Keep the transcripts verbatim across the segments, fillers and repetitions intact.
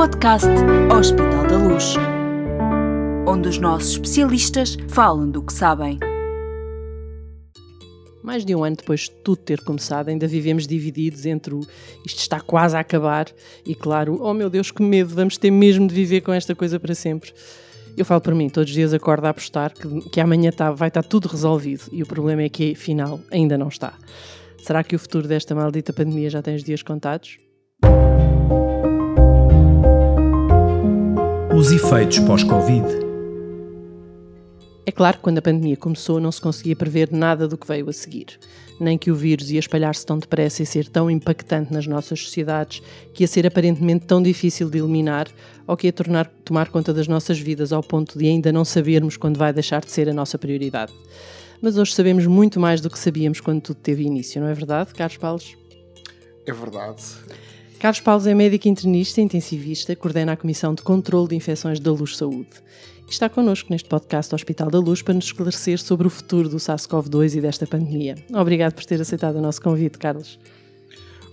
podcast Hospital da Luz, onde os nossos especialistas falam do que sabem. Mais de um ano depois de tudo ter começado, ainda vivemos divididos entre o isto está quase a acabar e, claro, oh meu Deus, que medo, vamos ter mesmo de viver com esta coisa para sempre. Eu falo para mim, todos os dias acordo a apostar que, que amanhã tá, vai estar tudo resolvido e o problema é que, afinal, ainda não está. Será que o futuro desta maldita pandemia já tem os dias contados? Os efeitos pós-Covid. É claro que quando a pandemia começou não se conseguia prever nada do que veio a seguir. Nem que o vírus ia espalhar-se tão depressa e ser tão impactante nas nossas sociedades, que ia ser aparentemente tão difícil de eliminar ou que ia tornar, tomar conta das nossas vidas ao ponto de ainda não sabermos quando vai deixar de ser a nossa prioridade. Mas hoje sabemos muito mais do que sabíamos quando tudo teve início, não é verdade, Carlos Palos? É verdade. Carlos Palos é médico internista e intensivista, coordena a Comissão de Controlo de Infeções da Luz Saúde. E está connosco neste podcast do Hospital da Luz para nos esclarecer sobre o futuro do SARS-C o V dois e desta pandemia. Obrigado por ter aceitado o nosso convite, Carlos.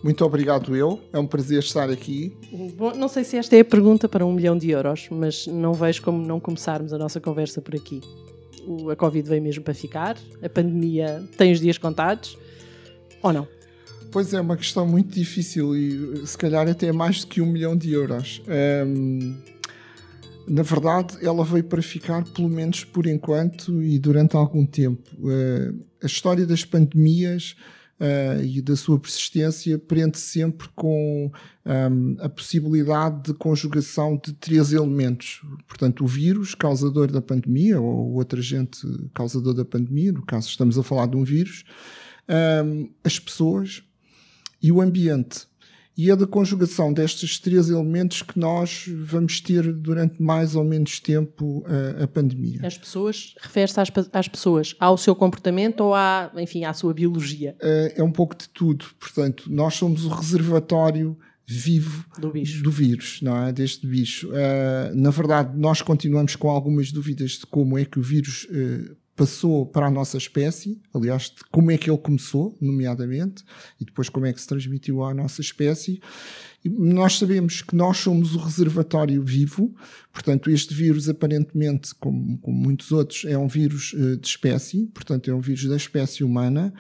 Muito obrigado eu, é um prazer estar aqui. Bom, não sei se esta é a pergunta para um milhão de euros, mas não vejo como não começarmos a nossa conversa por aqui. A Covid veio mesmo para ficar? A pandemia tem os dias contados? Ou não? Pois é, uma questão muito difícil e se calhar até mais do que um milhão de euros. Hum, na verdade, ela veio para ficar, pelo menos por enquanto e durante algum tempo. Uh, a história das pandemias uh, e da sua persistência prende sempre com um, a possibilidade de conjugação de três elementos. Portanto, o vírus causador da pandemia ou outro agente causador da pandemia, no caso estamos a falar de um vírus, um, as pessoas e o ambiente. E é da conjugação destes três elementos que nós vamos ter durante mais ou menos tempo a, a pandemia. As pessoas, refere-se às, às pessoas, ao seu comportamento ou à, enfim, à sua biologia? É um pouco de tudo. Portanto, nós somos o reservatório vivo do, do vírus, não é? Deste bicho. Uh, na verdade, nós continuamos com algumas dúvidas de como é que o vírus uh, passou para a nossa espécie, aliás, como é que ele começou, nomeadamente, e depois como é que se transmitiu à nossa espécie. E nós sabemos que nós somos o reservatório vivo, portanto, este vírus, aparentemente, como, como muitos outros, é um vírus uh, de espécie, portanto, é um vírus da espécie humana,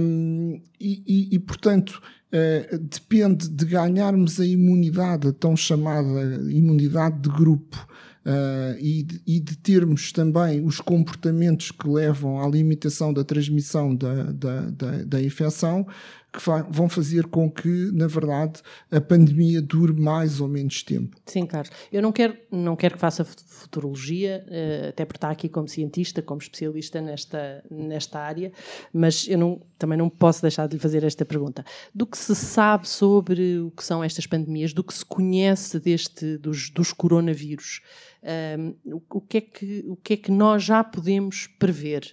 um, e, e, e, portanto, uh, depende de ganharmos a imunidade, a tão chamada imunidade de grupo, Uh, e, de, e de termos também os comportamentos que levam à limitação da transmissão da, da, da, da infecção, que fa- vão fazer com que, na verdade, a pandemia dure mais ou menos tempo. Sim, Carlos. Eu não quero, não quero que faça futurologia, uh, até por estar aqui como cientista, como especialista nesta, nesta área, mas eu não, também não posso deixar de lhe fazer esta pergunta. Do que se sabe sobre o que são estas pandemias, do que se conhece deste, dos, dos coronavírus, Um, o, o, que é que, o que é que nós já podemos prever?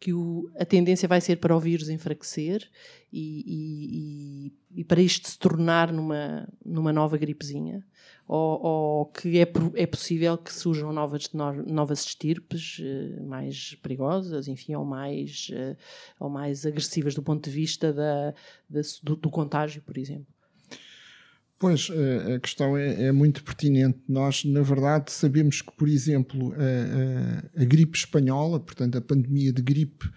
Que o, a tendência vai ser para o vírus enfraquecer e, e, e para isto se tornar numa, numa nova gripezinha? Ou, ou que é, é possível que surjam novas, novas estirpes mais perigosas, enfim, ou mais, ou mais agressivas do ponto de vista da, da, do, do contágio, por exemplo? Pois, a questão é, é muito pertinente. Nós, na verdade, sabemos que, por exemplo, a, a, a gripe espanhola, portanto, a pandemia de gripe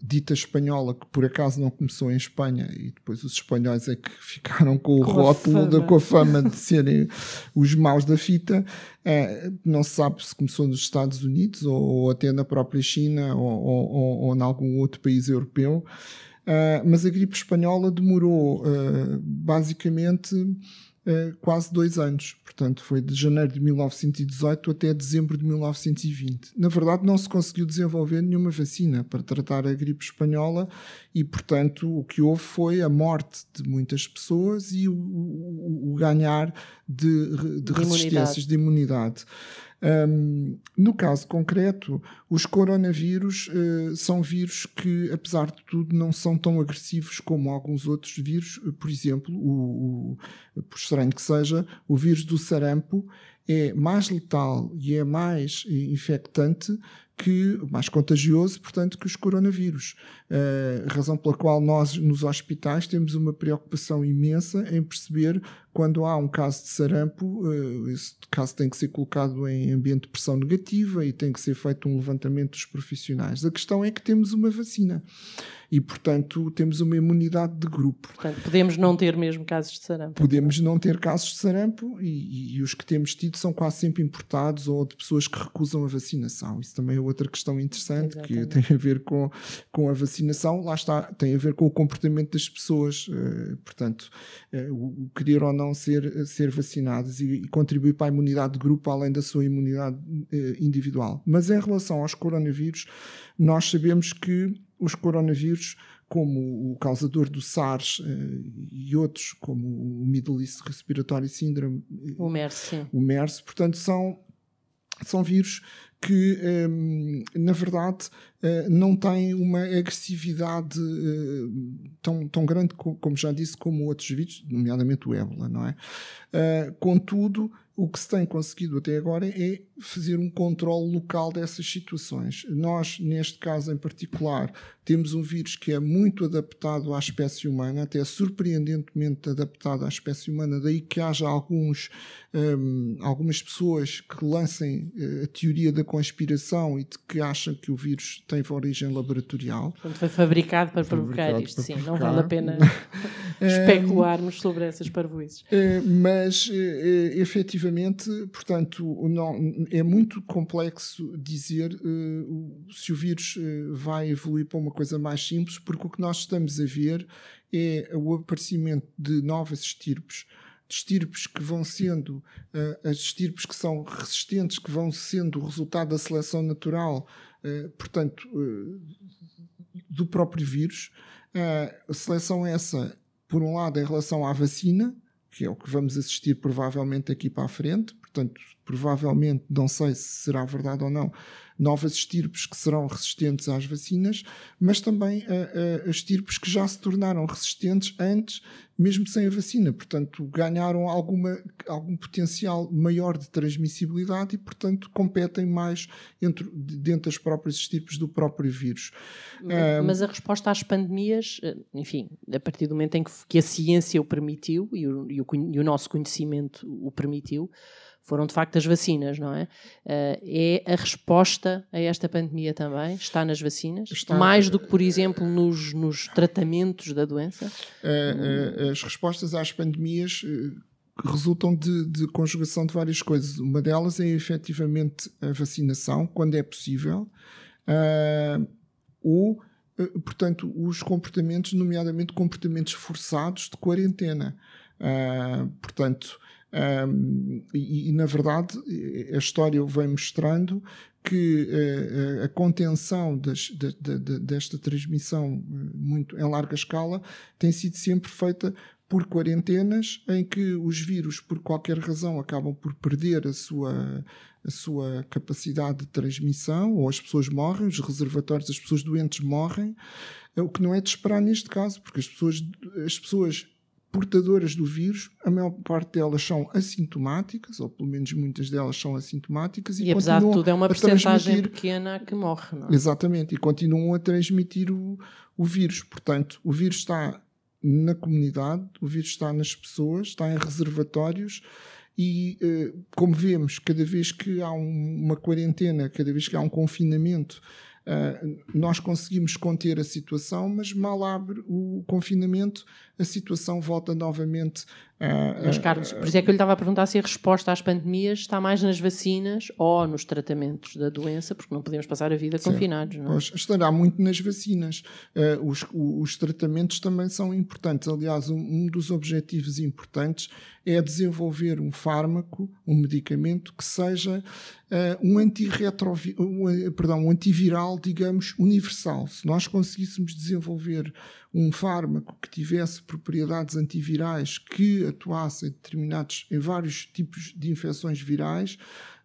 dita espanhola, que por acaso não começou em Espanha, e depois os espanhóis é que ficaram com o com rótulo, da, com a fama de serem os maus da fita, não se sabe se começou nos Estados Unidos ou, ou até na própria China ou, ou, ou em algum outro país europeu. Uh, mas a gripe espanhola demorou uh, basicamente uh, quase dois anos. Portanto, foi de janeiro de mil novecentos e dezoito até dezembro de mil novecentos e vinte. Na verdade, não se conseguiu desenvolver nenhuma vacina para tratar a gripe espanhola e, portanto, o que houve foi a morte de muitas pessoas e o, o, o ganhar de, de, de resistências, de imunidade. Um, no caso concreto, os coronavírus uh, são vírus que, apesar de tudo, não são tão agressivos como alguns outros vírus. Por exemplo, o, o, por estranho que seja, o vírus do sarampo é mais letal e é mais infectante, que, mais contagioso, portanto, que os coronavírus. Uh, razão pela qual nós, nos hospitais, temos uma preocupação imensa em perceber quando há um caso de sarampo, esse caso tem que ser colocado em ambiente de pressão negativa e tem que ser feito um levantamento dos profissionais. A questão é que temos uma vacina e, portanto, temos uma imunidade de grupo. Portanto, podemos não ter mesmo casos de sarampo. Podemos não ter casos de sarampo e, e os que temos tido são quase sempre importados ou de pessoas que recusam a vacinação. Isso também é outra questão interessante. Exatamente. Que tem a ver com, com a vacinação. Lá está, tem a ver com o comportamento das pessoas. Portanto, o querer ou não ser, ser vacinados e, e contribuir para a imunidade de grupo além da sua imunidade individual. Mas em relação aos coronavírus, nós sabemos que os coronavírus, como o causador do SARS e outros, como o Middle East Respiratory Syndrome, o MERS, sim. O MERS, portanto, são, são vírus que, na verdade, não têm uma agressividade tão, tão grande, como já disse, como outros vírus, nomeadamente o ébola, não é? Contudo, o que se tem conseguido até agora é fazer um controle local dessas situações. Nós, neste caso em particular, temos um vírus que é muito adaptado à espécie humana, até surpreendentemente adaptado à espécie humana, daí que haja alguns, um, algumas pessoas que lancem a teoria da conspiração e de que acham que o vírus tem origem laboratorial. Portanto, foi fabricado para fabricado provocar isto, para sim, provocar. Não vale a pena especularmos sobre essas parvoízes. Mas, efetivamente, portanto, não, é muito complexo dizer uh, se o vírus uh, vai evoluir para uma coisa mais simples, porque o que nós estamos a ver é o aparecimento de novas estirpes, de estirpes que vão sendo, uh, as estirpes que são resistentes, que vão sendo o resultado da seleção natural, uh, portanto, uh, do próprio vírus. Uh, a seleção essa, por um lado, em relação à vacina, que é o que vamos assistir provavelmente aqui para a frente, portanto, provavelmente, não sei se será verdade ou não, novas estirpes que serão resistentes às vacinas, mas também uh, uh, as estirpes que já se tornaram resistentes antes, mesmo sem a vacina, portanto, ganharam alguma, algum potencial maior de transmissibilidade e, portanto, competem mais entre, dentro das próprias estirpes do próprio vírus. Mas, uh, mas a resposta às pandemias, enfim, a partir do momento em que, que a ciência o permitiu e o, e, o, e o nosso conhecimento o permitiu, foram de facto as vacinas, não é? É a resposta a esta pandemia também? Está nas vacinas? Está, mais do que, por exemplo, nos, nos tratamentos da doença? As respostas às pandemias resultam de, de conjugação de várias coisas. Uma delas é efetivamente a vacinação, quando é possível, ou, portanto, os comportamentos, nomeadamente comportamentos forçados de quarentena. Portanto... Um, e, e, na verdade, a história vem mostrando que uh, a contenção das, de, de, de, desta transmissão muito, em larga escala tem sido sempre feita por quarentenas em que os vírus, por qualquer razão, acabam por perder a sua, a sua capacidade de transmissão, ou as pessoas morrem, os reservatórios, as pessoas doentes morrem, o que não é de esperar neste caso, porque as pessoas... As pessoas portadoras do vírus, a maior parte delas são assintomáticas, ou pelo menos muitas delas são assintomáticas, e, e apesar de tudo é uma percentagem pequena que morre, não é? Exatamente, e continuam a transmitir o, o vírus. Portanto, o vírus está na comunidade, o vírus está nas pessoas, está em reservatórios e, como vemos, cada vez que há uma quarentena, cada vez que há um confinamento, Uh, nós conseguimos conter a situação, mas mal abre o confinamento, a situação volta novamente a... Mas, Carlos, por isso é que eu lhe estava a perguntar se a resposta às pandemias está mais nas vacinas ou nos tratamentos da doença, porque não podemos passar a vida confinados, não é? Pois, estará muito nas vacinas. Uh, os, os tratamentos também são importantes. Aliás, um, um dos objetivos importantes é desenvolver um fármaco, um medicamento que seja uh, um, antirretrovi- um, perdão, um antiviral, digamos, universal. Se nós conseguíssemos desenvolver um fármaco que tivesse propriedades antivirais que atuassem em determinados, em vários tipos de infecções virais,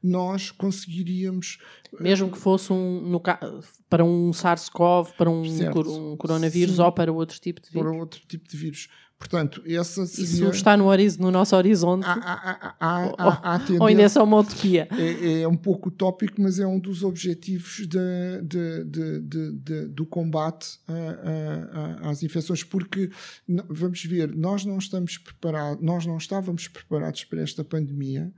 nós conseguiríamos... Mesmo que fosse um, no, para um SARS-CoV, para um, um coronavírus, sim, ou para outro tipo de vírus. Para outro tipo de vírus. Portanto, essa seria... Isso está no, horiz- no nosso horizonte? Há, há, há, ou, há, há tendência, ou ainda é só uma utopia? É, é um pouco utópico, mas é um dos objetivos de, de, de, de, de, do combate a, a, a, às as infecções, porque, vamos ver, nós não estamos preparados, nós não estávamos preparados para esta pandemia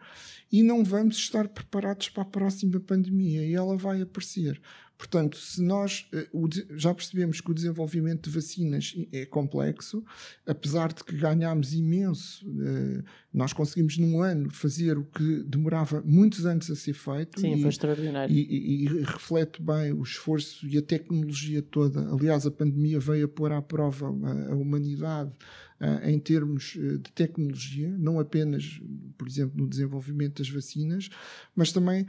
e não vamos estar preparados para a próxima pandemia, e ela vai aparecer. Portanto, se nós já percebemos que o desenvolvimento de vacinas é complexo, apesar de que ganhámos imenso, nós conseguimos num ano fazer o que demorava muitos anos a ser feito. Sim, e, foi extraordinário. E, e, e reflete bem o esforço e a tecnologia toda. Aliás, a pandemia veio a pôr à prova a humanidade em termos de tecnologia, não apenas, por exemplo, no desenvolvimento das vacinas, mas também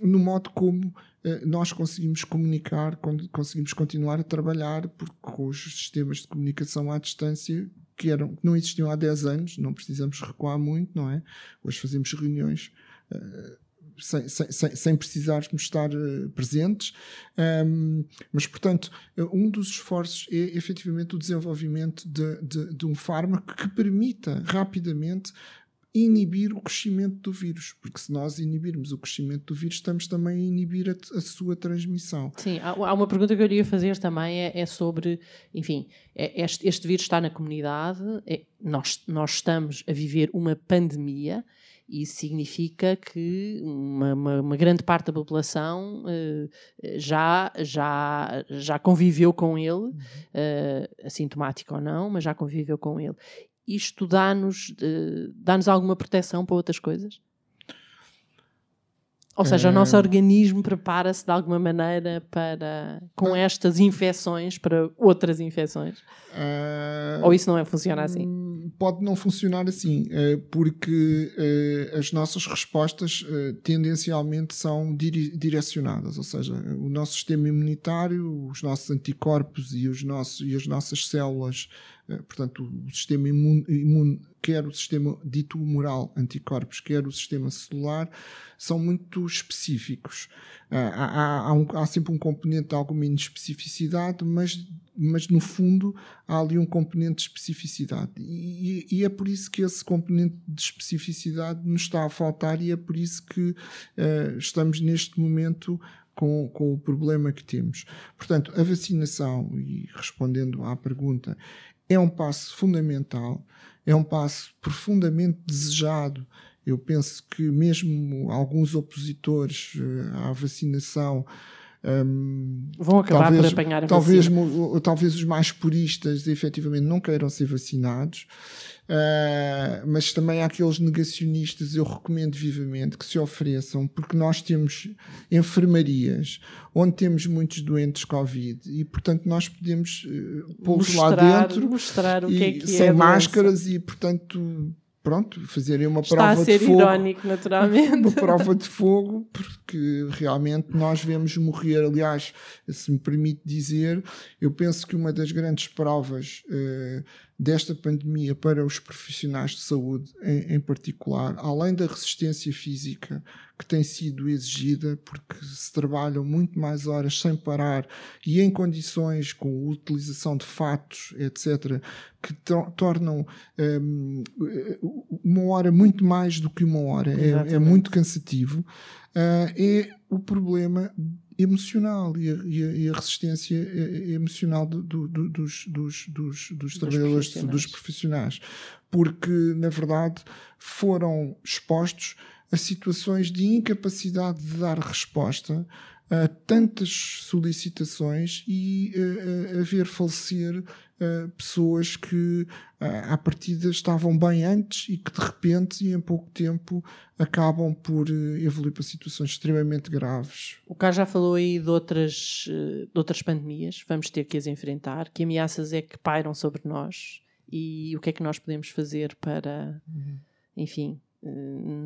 no modo como eh, nós conseguimos comunicar, conseguimos continuar a trabalhar, porque com os sistemas de comunicação à distância, que eram, não existiam há dez anos, não precisamos recuar muito, não é? Hoje fazemos reuniões eh, sem, sem, sem precisarmos estar eh, presentes. Um, mas, portanto, um dos esforços é efetivamente o desenvolvimento de, de, de um fármaco que permita rapidamente inibir o crescimento do vírus, porque se nós inibirmos o crescimento do vírus, estamos também a inibir a, a sua transmissão. Sim, há, há uma pergunta que eu iria fazer também, é, é sobre, enfim, é, este, este vírus está na comunidade, é, nós, nós estamos a viver uma pandemia, e isso significa que uma, uma, uma grande parte da população uh, já, já, já conviveu com ele, uhum. uh, assintomático ou não, mas já conviveu com ele. Isto dá-nos, dá-nos alguma proteção para outras coisas? Ou seja, é... o nosso organismo prepara-se de alguma maneira para, com estas infecções, para outras infecções? É... Ou isso não é, funciona assim? Pode não funcionar assim, porque as nossas respostas tendencialmente são direcionadas. Ou seja, o nosso sistema imunitário, os nossos anticorpos e, os nossos, e as nossas células, portanto, o sistema imune, imune, quer o sistema dito humoral, anticorpos, quer o sistema celular, são muito específicos. Há, há, há, um, há sempre um componente de alguma inespecificidade, mas, mas no fundo há ali um componente de especificidade. E, e é por isso que esse componente de especificidade nos está a faltar, e é por isso que uh, estamos neste momento Com, com o problema que temos. Portanto, a vacinação, e respondendo à pergunta, é um passo fundamental, é um passo profundamente desejado. Eu penso que mesmo alguns opositores à vacinação Um, vão acabar talvez, por apanhar a talvez, vacina. Talvez os mais puristas efetivamente não queiram ser vacinados, uh, mas também há aqueles negacionistas. Eu recomendo vivamente que se ofereçam, porque nós temos enfermarias onde temos muitos doentes Covid e, portanto, nós podemos uh, pô-los lá dentro mostrar o e, que é que sem é máscaras doença. E, portanto... Pronto, fazerem uma Está prova de fogo. Está a ser irónico, naturalmente. Uma prova de fogo, porque realmente nós vemos morrer. Aliás, se me permite dizer, eu penso que uma das grandes provas uh, desta pandemia para os profissionais de saúde em, em particular, além da resistência física que tem sido exigida, porque se trabalham muito mais horas sem parar e em condições com a utilização de fatos, etcétera, que to- tornam um, uma hora muito mais do que uma hora. É, é muito cansativo. Uh, é o problema emocional e a, e a, e a resistência emocional do, do, do, dos, dos, dos, dos trabalhadores, profissionais. dos profissionais. Porque, na verdade, foram expostos a situações de incapacidade de dar resposta a tantas solicitações e a, a, a ver falecer a, pessoas que a, à partida estavam bem antes e que de repente e em pouco tempo acabam por evoluir para situações extremamente graves. O Carlos já falou aí de outras, de outras pandemias, vamos ter que as enfrentar. Que ameaças é que pairam sobre nós e o que é que nós podemos fazer para, uhum. enfim...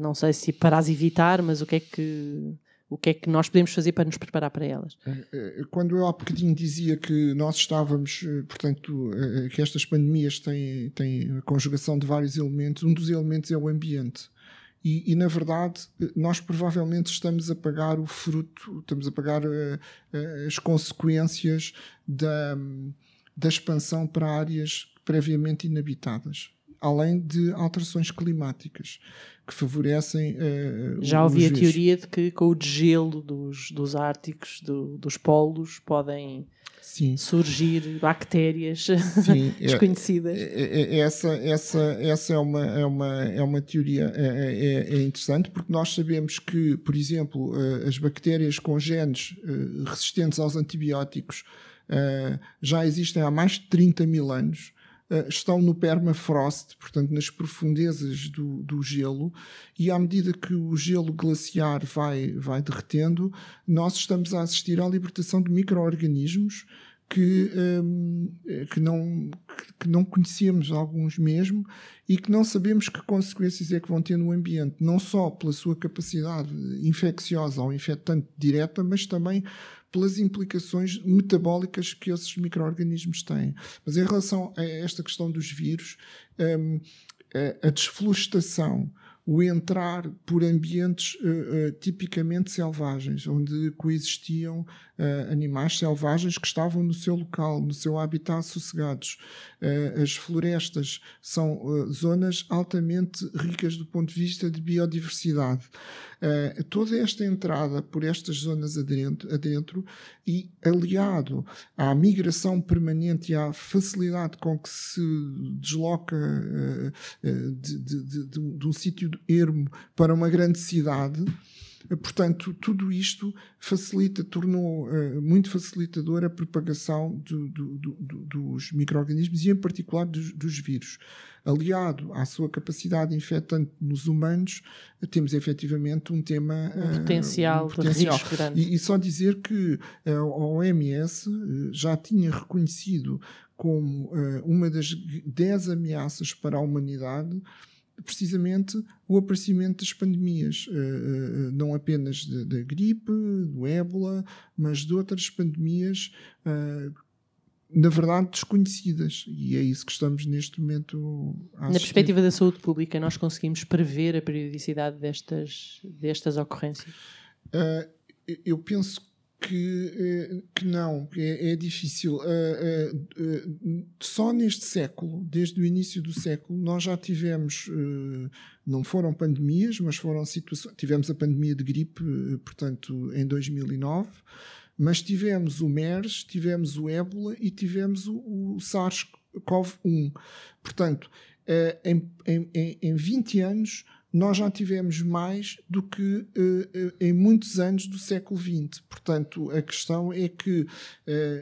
não sei se para as evitar, mas o que é que, o que é que nós podemos fazer para nos preparar para elas? Quando eu há bocadinho dizia que nós estávamos, portanto, que estas pandemias têm, têm a conjugação de vários elementos, um dos elementos é o ambiente. E, e, na verdade, nós provavelmente estamos a pagar o fruto, estamos a pagar as consequências da, da expansão para áreas previamente inabitadas, além de alterações climáticas que favorecem uh, já ouvi a vírus. Teoria de que com o degelo dos, dos árticos, do, dos polos podem Sim. Surgir bactérias Sim, desconhecidas. É, é, essa, essa, essa é uma, é uma, é uma teoria é, é, é interessante, porque nós sabemos que, por exemplo, as bactérias com genes resistentes aos antibióticos já existem há mais de trinta mil anos, estão no permafrost, portanto nas profundezas do, do gelo, e à medida que o gelo glaciar vai, vai derretendo, nós estamos a assistir à libertação de micro-organismos que, um, que, não, que não conhecemos, alguns mesmo, e que não sabemos que consequências é que vão ter no ambiente, não só pela sua capacidade infecciosa ou infectante direta, mas também pelas implicações metabólicas que esses micro-organismos têm. Mas em relação a esta questão dos vírus, a desflorestação, o entrar por ambientes tipicamente selvagens, onde coexistiam animais selvagens que estavam no seu local, no seu habitat sossegados. As florestas são zonas altamente ricas do ponto de vista de biodiversidade. Uh, toda esta entrada por estas zonas adentro, adentro e aliado à migração permanente e à facilidade com que se desloca uh, uh, de, de, de, de, de um sítio ermo para uma grande cidade, uh, portanto, tudo isto facilita, tornou uh, muito facilitadora a propagação do, do, do, dos micro-organismos e, em particular, dos, dos vírus. Aliado à sua capacidade infectante nos humanos, temos efetivamente um tema... Um potencial, uh, um potencial. De risco grande. E, e só dizer que a O M S já tinha reconhecido como uh, uma das dez ameaças para a humanidade precisamente o aparecimento das pandemias, não apenas da gripe, do ébola, mas de outras pandemias, na verdade, desconhecidas. E é isso que estamos neste momento a assistir. Na perspectiva da saúde pública, nós conseguimos prever a periodicidade destas, destas ocorrências? Eu penso que, que não, é, é difícil. Só neste século, desde o início do século, nós já tivemos... Não foram pandemias, mas foram situações... Tivemos a pandemia de gripe, portanto, em dois mil e nove... Mas tivemos o MERS, tivemos o ébola e tivemos o, o SARS-CoV um. Portanto, em, em, em vinte anos, nós já tivemos mais do que em muitos anos do século vinte. Portanto, a questão é que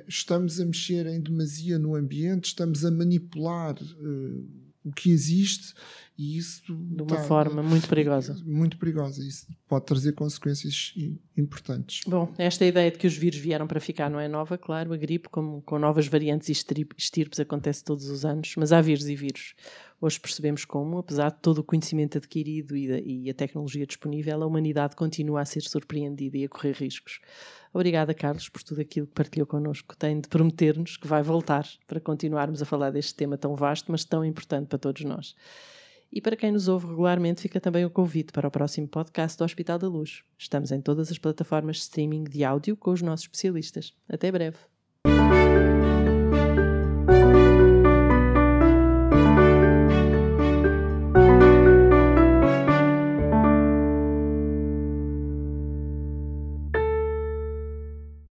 estamos a mexer em demasia no ambiente, estamos a manipular o que existe e isso... De uma tá, forma muito perigosa. Muito perigosa. Isso pode trazer consequências importantes. Bom, esta ideia de que os vírus vieram para ficar não é nova, claro. A gripe, como, com novas variantes e estirpes, acontece todos os anos. Mas há vírus e vírus. Hoje percebemos como, apesar de todo o conhecimento adquirido e, da, e a tecnologia disponível, a humanidade continua a ser surpreendida e a correr riscos. Obrigada, Carlos, por tudo aquilo que partilhou connosco. Tem de prometer-nos que vai voltar para continuarmos a falar deste tema tão vasto, mas tão importante para todos nós. E para quem nos ouve regularmente, fica também o convite para o próximo podcast do Hospital da Luz. Estamos em todas as plataformas de streaming de áudio com os nossos especialistas. Até breve.